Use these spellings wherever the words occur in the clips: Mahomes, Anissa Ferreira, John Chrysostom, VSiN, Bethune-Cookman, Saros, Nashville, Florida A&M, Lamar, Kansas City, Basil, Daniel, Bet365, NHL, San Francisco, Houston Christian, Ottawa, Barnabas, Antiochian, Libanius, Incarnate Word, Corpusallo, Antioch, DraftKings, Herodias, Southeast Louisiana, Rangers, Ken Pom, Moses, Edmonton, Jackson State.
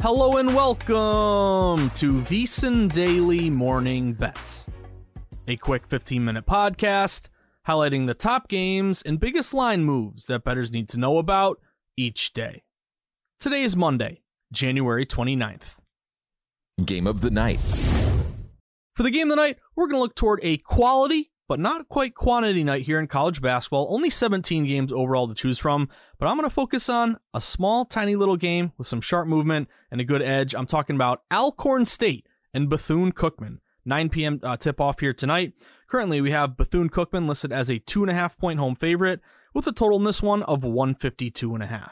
Hello and welcome to VSiN Daily Morning Bets, a quick 15-minute podcast highlighting the top games and biggest line moves that bettors need to know about each day. Today is Monday, January 29th. Game of the night. For the game of the night, we're going to look toward a quality but not quite quantity night here in college basketball. Only 17 games overall to choose from, but I'm going to focus on a small, tiny little game with some sharp movement and a good edge. I'm talking about Alcorn State and Bethune-Cookman. 9 p.m. tip-off here tonight. Currently, we have Bethune-Cookman listed as a 2.5-point home favorite with a total in this one of 152.5.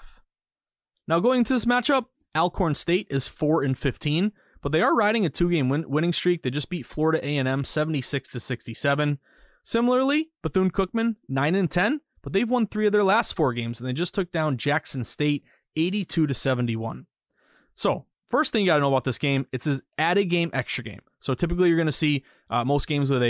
Now, going into this matchup, Alcorn State is 4-15, but they are riding a two-game winning streak. They just beat Florida A&M 76-67. Similarly, Bethune-Cookman, 9-10, but they've won 3 of their last 4 games, and they just took down Jackson State 82-71. So, first thing you got to know about this game, it's an added game, extra game. So typically you're going to see most games with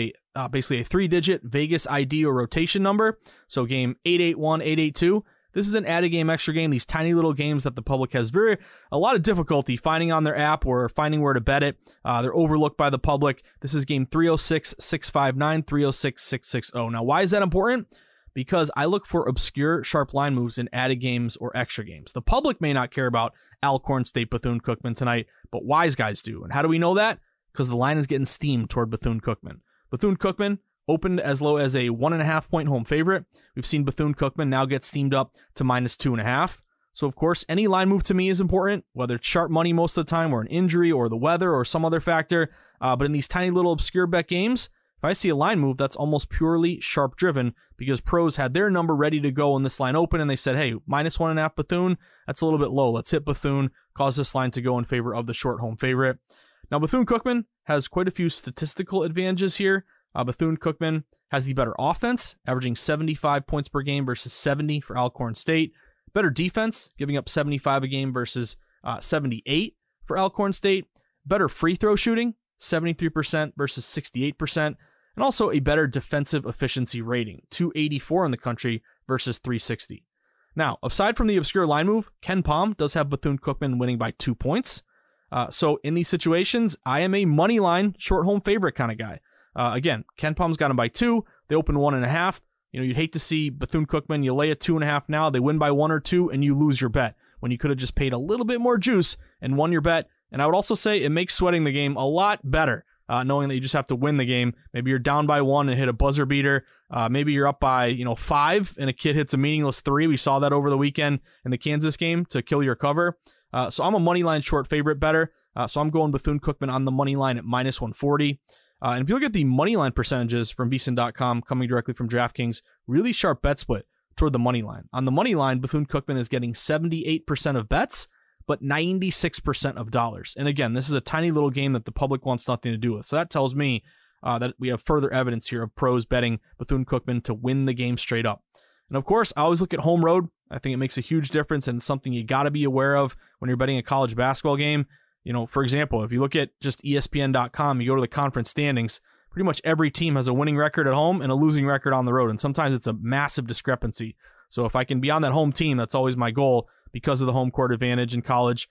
basically a 3-digit Vegas ID or rotation number. So game 881, 882. This is an added game, extra game, these tiny little games that the public has a lot of difficulty finding on their app or finding where to bet it. They're overlooked by the public. This is game 306, 659, 306, 660. Now, why is that important? Because I look for obscure, sharp line moves in added games or extra games. The public may not care about Alcorn State Bethune-Cookman tonight, but wise guys do. And how do we know that? Because the line is getting steamed toward Bethune-Cookman. Bethune-Cookman opened as low as a 1.5-point home favorite. We've seen Bethune-Cookman now get steamed up to -2.5. So, of course, any line move to me is important, whether it's sharp money most of the time or an injury or the weather or some other factor. But in these tiny little obscure bet games, if I see a line move, that's almost purely sharp driven because pros had their number ready to go when this line opened and they said, hey, -1.5 Bethune, that's a little bit low. Let's hit Bethune, cause this line to go in favor of the short home favorite. Now, Bethune-Cookman has quite a few statistical advantages here. Bethune-Cookman has the better offense, averaging 75 points per game versus 70 for Alcorn State. Better defense, giving up 75 a game versus 78 for Alcorn State. Better free throw shooting, 73% versus 68%. And also a better defensive efficiency rating, 284 in the country versus 360. Now, aside from the obscure line move, Ken Pom does have Bethune-Cookman winning by 2 points. So in these situations, I am a money line, short home favorite kind of guy. Again, Ken Pom's got them by 2. They open 1.5. You know, you'd hate to see Bethune-Cookman. You lay a 2.5 now. They win by 1 or 2, and you lose your bet when you could have just paid a little bit more juice and won your bet. And I would also say it makes sweating the game a lot better, knowing that you just have to win the game. Maybe you're down by 1 and hit a buzzer beater. Maybe you're up by 5 and a kid hits a meaningless 3. We saw that over the weekend in the Kansas game to kill your cover. So I'm a money line short favorite better. So I'm going Bethune-Cookman on the money line at -140. And if you look at the money line percentages from VSiN.com coming directly from DraftKings, really sharp bet split toward the money line. On the money line, Bethune-Cookman is getting 78% of bets, but 96% of dollars. And again, this is a tiny little game that the public wants nothing to do with. So that tells me that we have further evidence here of pros betting Bethune-Cookman to win the game straight up. And of course, I always look at home road. I think it makes a huge difference and it's something you got to be aware of when you're betting a college basketball game. You know, for example, if you look at just ESPN.com, you go to the conference standings, pretty much every team has a winning record at home and a losing record on the road. And sometimes it's a massive discrepancy. So if I can be on that home team, that's always my goal because of the home court advantage in college.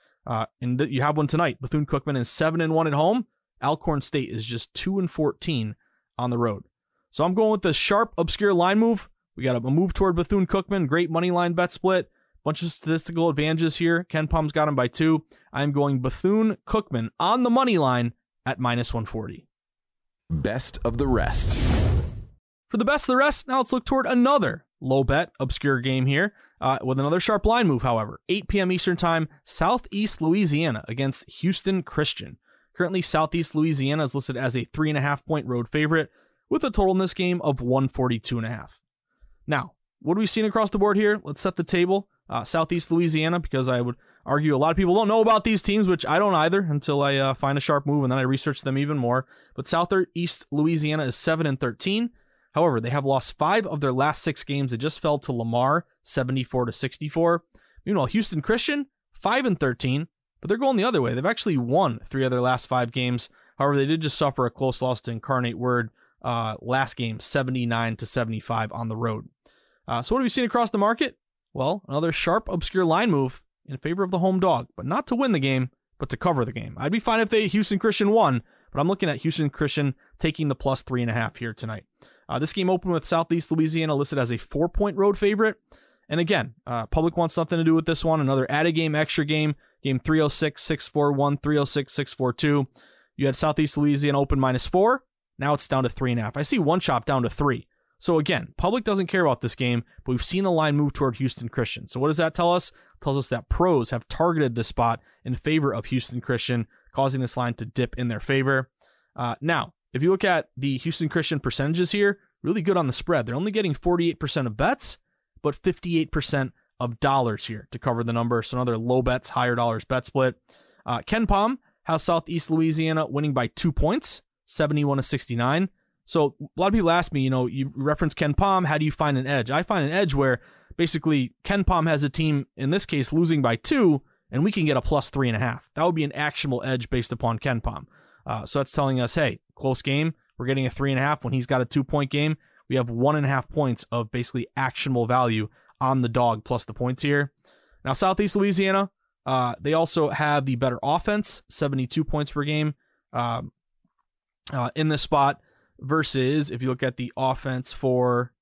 And you have one tonight. Bethune-Cookman is 7-1 at home Alcorn State is just 2-14 on the road. So I'm going with the sharp, obscure line move. We got a move toward Bethune-Cookman. Great money line bet split. Bunch of statistical advantages here. Ken Pom's got him by 2. I'm going Bethune-Cookman on the money line at -140. Best of the rest. For the best of the rest, now let's look toward another low bet, obscure game here with another sharp line move, however. 8 p.m. Eastern time, Southeast Louisiana against Houston Christian. Currently, Southeast Louisiana is listed as a 3.5-point road favorite with a total in this game of 142.5. Now, what have we seen across the board here? Let's set the table. Southeast Louisiana, because I would argue a lot of people don't know about these teams, which I don't either until I find a sharp move and then I research them even more. But Southeast Louisiana is 7-13. However, they have lost 5 of their last 6 games. They just fell to Lamar, 74-64. Meanwhile, Houston Christian, 5-13, but they're going the other way. They've actually won 3 of their last 5 games. However, they did just suffer a close loss to Incarnate Word last game, 79-75 on the road. So what have we seen across the market? Well, another sharp, obscure line move in favor of the home dog, but not to win the game, but to cover the game. I'd be fine if Houston Christian won, but I'm looking at Houston Christian taking the plus 3.5 here tonight. This game opened with Southeast Louisiana listed as a 4-point road favorite. And again, public wants something to do with this one. Another added game, extra game, game 306, 641, 306, 642. You had Southeast Louisiana open -4. Now it's down to 3.5. I see one chop down to 3. So again, public doesn't care about this game, but we've seen the line move toward Houston Christian. So what does that tell us? It tells us that pros have targeted this spot in favor of Houston Christian, causing this line to dip in their favor. Now, if you look at the Houston Christian percentages here, really good on the spread. They're only getting 48% of bets, but 58% of dollars here to cover the number. So another low bets, higher dollars bet split. Ken Pom has Southeast Louisiana winning by 2 points, 71-69. So a lot of people ask me, you reference Ken Pom, how do you find an edge? I find an edge where basically Ken Pom has a team, in this case, losing by 2, and we can get a plus 3.5. That would be an actionable edge based upon Ken Pom. So that's telling us, hey, close game. We're getting a 3.5 when he's got a 2-point game. We have 1.5 points of basically actionable value on the dog plus the points here. Now, Southeast Louisiana, they also have the better offense, 72 points per game in this spot. Versus, if you look at the offense for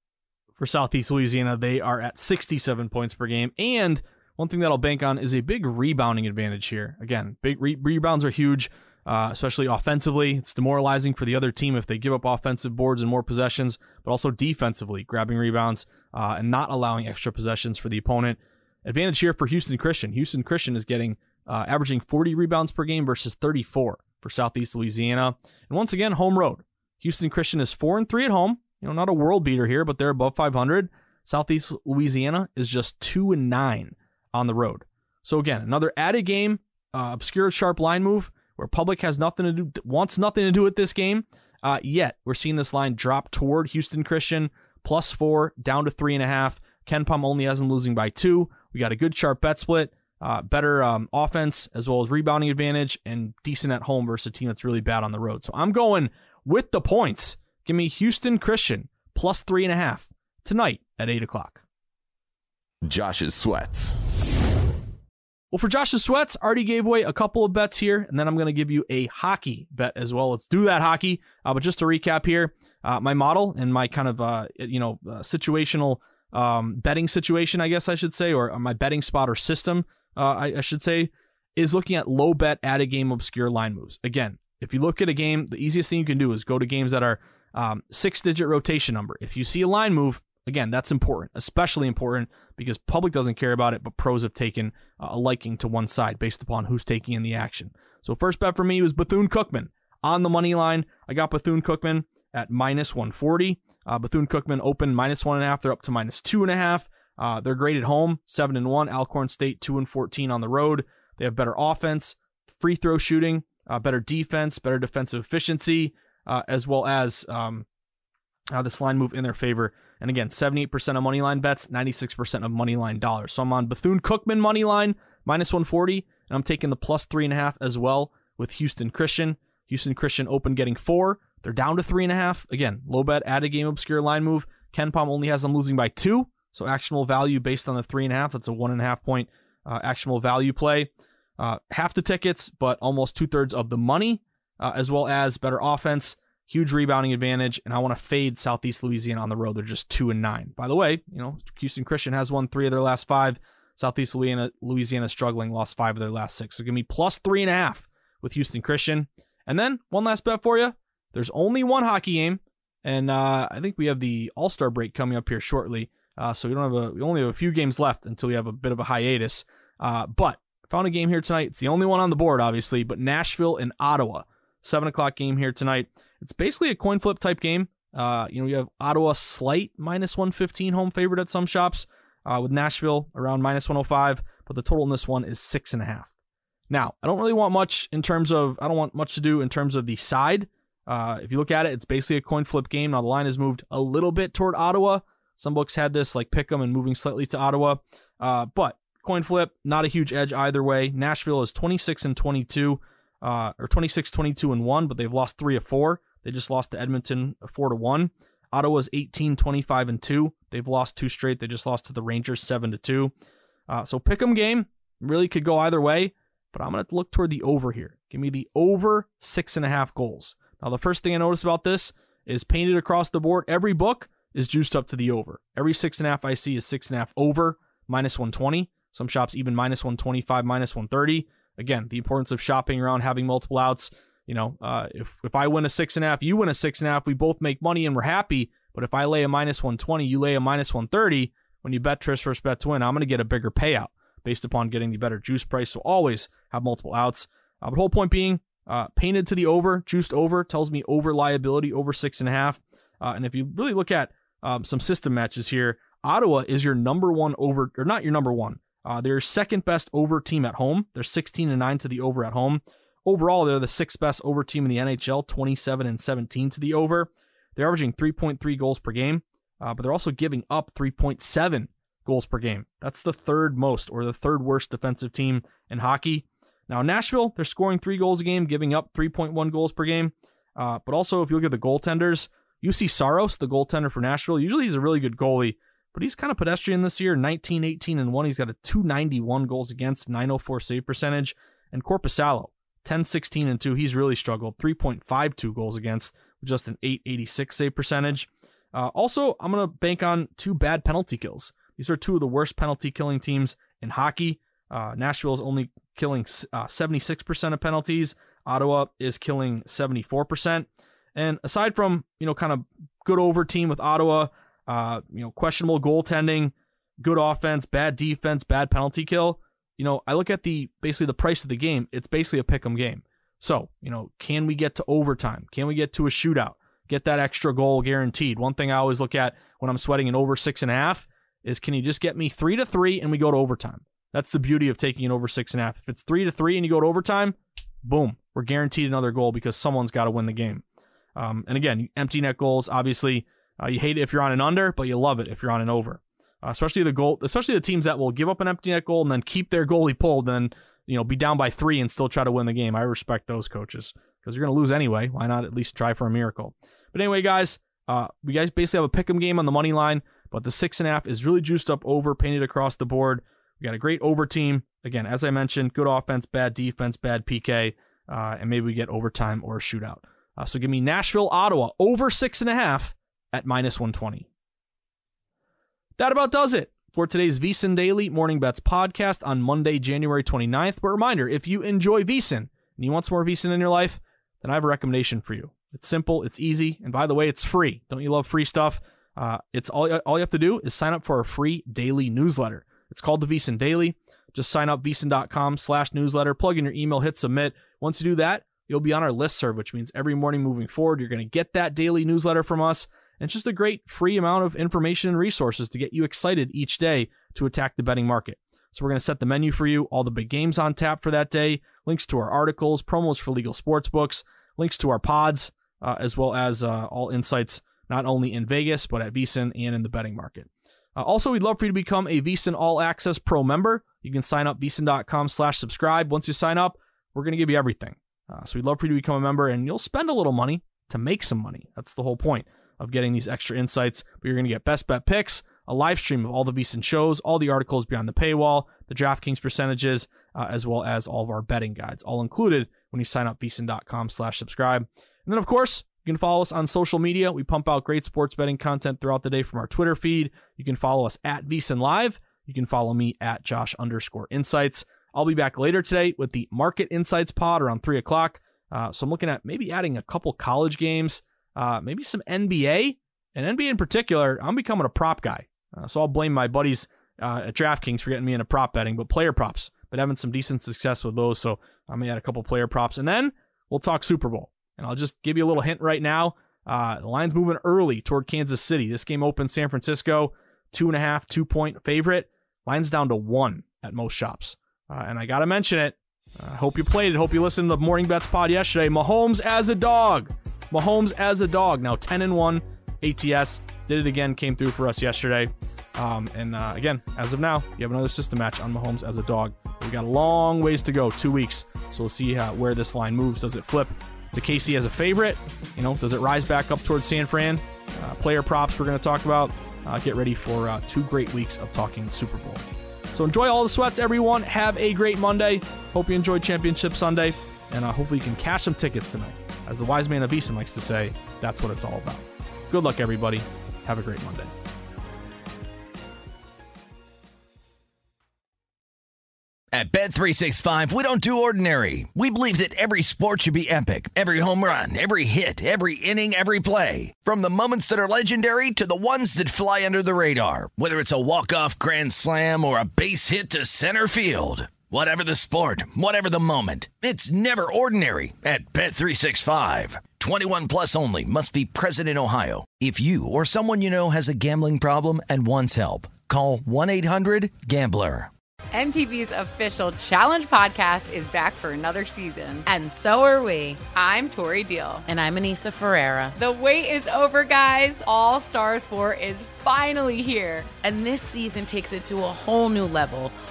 Southeast Louisiana, they are at 67 points per game. And one thing that I'll bank on is a big rebounding advantage here. Again, big rebounds are huge, especially offensively. It's demoralizing for the other team if they give up offensive boards and more possessions, but also defensively, grabbing rebounds and not allowing extra possessions for the opponent. Advantage here for Houston Christian. Houston Christian is getting averaging 40 rebounds per game versus 34 for Southeast Louisiana. And once again, home road. Houston Christian is 4-3 at home. Not a world beater here, but they're above 500. Southeast Louisiana is just 2-9 on the road. So again, another added game, obscure sharp line move where public has nothing to do, wants nothing to do with this game. Yet we're seeing this line drop toward Houston Christian, +4 down to 3.5. Ken Pom only has them losing by 2. We got a good sharp bet split, better offense as well as rebounding advantage, and decent at home versus a team that's really bad on the road. So I'm going with the points. Give me Houston Christian plus 3.5 tonight at 8 o'clock. Josh's Sweats. Well, for Josh's Sweats, already gave away a couple of bets here, and then I'm going to give you a hockey bet as well. Let's do that hockey. But just to recap here, my model and my kind of, situational betting situation, I guess I should say, or my betting spot or system, I should say, is looking at low bet, added game, obscure line moves. Again, if you look at a game, the easiest thing you can do is go to games that are 6-digit rotation number. If you see a line move, again, that's important, especially important because public doesn't care about it, but pros have taken a liking to one side based upon who's taking in the action. So first bet for me was Bethune-Cookman on the money line. I got Bethune-Cookman at -140. Bethune-Cookman opened -1.5. They're up to -2.5. They're great at home, 7-1. Alcorn State, 2-14 on the road. They have better offense, free throw shooting, better defense, better defensive efficiency, as well as this line move in their favor. And again, 78% of moneyline bets, 96% of moneyline dollars. So I'm on Bethune-Cookman moneyline, -140, and I'm taking the plus 3.5 as well with Houston Christian. Houston Christian open getting 4. They're down to 3.5. Again, low bet, added game, obscure line move. Ken Pom only has them losing by 2. So actionable value based on the 3.5. That's a 1.5 point actionable value play. Half the tickets, but almost 2/3 of the money. as well as better offense, huge rebounding advantage, and I want to fade Southeast Louisiana on the road. They're just 2-9. By the way, you know, Houston Christian has won 3 of their last 5. Southeast Louisiana struggling, lost 5 of their last 6. So give me +3.5 with Houston Christian. And then one last bet for you. There's only one hockey game, and I think we have the All-Star break coming up here shortly. So we only have a few games left until we have a bit of a hiatus. But I found a game here tonight. It's the only one on the board, obviously, but Nashville and Ottawa, 7:00 game here tonight. It's basically a coin flip type game. You have Ottawa slight -115 home favorite at some shops. With Nashville around -105, but the total in this one is 6.5. Now, I don't really want much in terms of, I don't want much to do in terms of the side. If you look at it, it's basically a coin flip game. Now the line has moved a little bit toward Ottawa. Some books had this like pick 'em and moving slightly to Ottawa, but coin flip, not a huge edge either way. Nashville is 26-22, or 26-22-1, but they've lost 3 of 4. They just lost to Edmonton 4-1. Ottawa's 18-25-2. They've lost 2 straight. They just lost to the Rangers 7-2. So pick'em game really could go either way, but I'm going to look toward the over here. Give me the over 6.5 goals. Now, the first thing I noticed about this is painted across the board. Every book is juiced up to the over. Every 6.5 I see is 6.5 over, -120. Some shops even -125, -130. Again, the importance of shopping around, having multiple outs. You know, if I win a 6.5, you win a 6.5, we both make money and we're happy. But if I lay a -120, you lay a -130, when you bet Tris versus Bet to Win, I'm going to get a bigger payout based upon getting the better juice price. So always have multiple outs. But whole point being, painted to the over, juiced over, tells me over liability, over 6.5. And if you really look at some system matches here, Ottawa is your number one over, or not your number one. They're second best over team at home. They're 16-9 to the over at home. Overall, they're the 6th best over team in the NHL, 27-17 to the over. They're averaging 3.3 goals per game, but they're also giving up 3.7 goals per game. That's the 3rd most, or the 3rd worst defensive team in hockey. Now, Nashville, they're scoring 3 goals a game, giving up 3.1 goals per game. But also, if you look at the goaltenders, you see Saros, the goaltender for Nashville. Usually, he's a really good goalie, but he's kind of pedestrian this year, 19-18-1. He's got a .291 goals against, .904 save percentage. And Corpusallo, 10-16-2. He's really struggled. 3.52 goals against, with just an .886 save percentage. Also, I'm going to bank on 2 bad penalty kills. These are 2 of the worst penalty killing teams in hockey. Nashville's only killing 76% of penalties. Ottawa is killing 74%. And aside from, kind of good over team with Ottawa, questionable goaltending, good offense, bad defense, bad penalty kill, I look at the price of the game. It's basically a pick'em game. So, can we get to overtime? Can we get to a shootout? Get that extra goal guaranteed. One thing I always look at when I'm sweating an over 6.5 is, can you just get me 3-3 and we go to overtime? That's the beauty of taking an over 6.5. If it's 3-3 and you go to overtime, boom, we're guaranteed another goal because someone's got to win the game. And again, empty net goals. Obviously, you hate it if you're on an under, but you love it if you're on an over. Especially the teams that will give up an empty net goal and then keep their goalie pulled and be down by 3 and still try to win the game. I respect those coaches because you're going to lose anyway. Why not at least try for a miracle? But anyway, guys, we guys basically have a pick'em game on the money line, but the 6.5 is really juiced up over, painted across the board. We got a great over team. Again, as I mentioned, good offense, bad defense, bad PK, and maybe we get overtime or a shootout. So give me Nashville, Ottawa, over 6.5 at -120. That about does it for today's VSiN Daily Morning Bets podcast on Monday, January 29th. But reminder, if you enjoy VSiN and you want some more VSiN in your life, then I have a recommendation for you. It's simple, it's easy, and by the way, it's free. Don't you love free stuff? It's all you have to do is sign up for our free daily newsletter. It's called the VSiN Daily. Just sign up vsin.com/newsletter, plug in your email, hit submit. Once you do that, you'll be on our listserv, which means every morning moving forward, you're going to get that daily newsletter from us. It's just a great free amount of information and resources to get you excited each day to attack the betting market. So we're going to set the menu for you, all the big games on tap for that day, links to our articles, promos for legal sports books, links to our pods, as well as all insights not only in Vegas, but at VSiN and in the betting market. Also, we'd love for you to become a VSiN All Access Pro member. You can sign up vsin.com/subscribe. Once you sign up, we're going to give you everything. So we'd love for you to become a member, and you'll spend a little money to make some money. That's the whole point of getting these extra insights, but you're going to get best bet picks, a live stream of all the VSiN shows, all the articles beyond the paywall, the DraftKings percentages, as well as all of our betting guides, all included when you sign up vsin.com/subscribe. And then, of course, you can follow us on social media. We pump out great sports betting content throughout the day from our Twitter feed. You can follow us at VSiN Live. You can follow me at Josh_insights. I'll be back later today with the Market Insights pod around 3 o'clock. So I'm looking at maybe adding a couple college games, maybe some NBA. And NBA in particular, I'm becoming a prop guy. So I'll blame my buddies at DraftKings for getting me into prop betting, but player props. Been having some decent success with those, so I may add a couple player props. And then we'll talk Super Bowl. And I'll just give you a little hint right now. The line's moving early toward Kansas City. This game opens San Francisco, 2.5, 2-point favorite. Line's down to 1 at most shops. And I got to mention it. I hope you played it. Hope you listened to the Morning Bets pod yesterday. Mahomes as a dog. Mahomes as a dog. Now 10-1 ATS. Did it again. Came through for us yesterday. And again, as of now, you have another system match on Mahomes as a dog. We got a long ways to go, 2 weeks. So we'll see where this line moves. Does it flip to KC as a favorite? You know, does it rise back up towards San Fran? Player props we're going to talk about. Get ready for 2 great weeks of talking Super Bowl. So enjoy all the sweats, everyone. Have a great Monday. Hope you enjoyed Championship Sunday. And hopefully you can cash some tickets tonight. As the wise man of VSiN likes to say, that's what it's all about. Good luck, everybody. Have a great Monday. At Bet365, we don't do ordinary. We believe that every sport should be epic. Every home run, every hit, every inning, every play. From the moments that are legendary to the ones that fly under the radar. Whether it's a walk-off grand slam or a base hit to center field. Whatever the sport, whatever the moment. It's never ordinary at Bet365. 21 plus only. Must be present in Ohio. If you or someone you know has a gambling problem and wants help, call 1-800-GAMBLER. MTV's official Challenge podcast is back for another season. And so are we. I'm Tori Deal. And I'm Anissa Ferreira. The wait is over, guys. All Stars 4 is finally here. And this season takes it to a whole new level.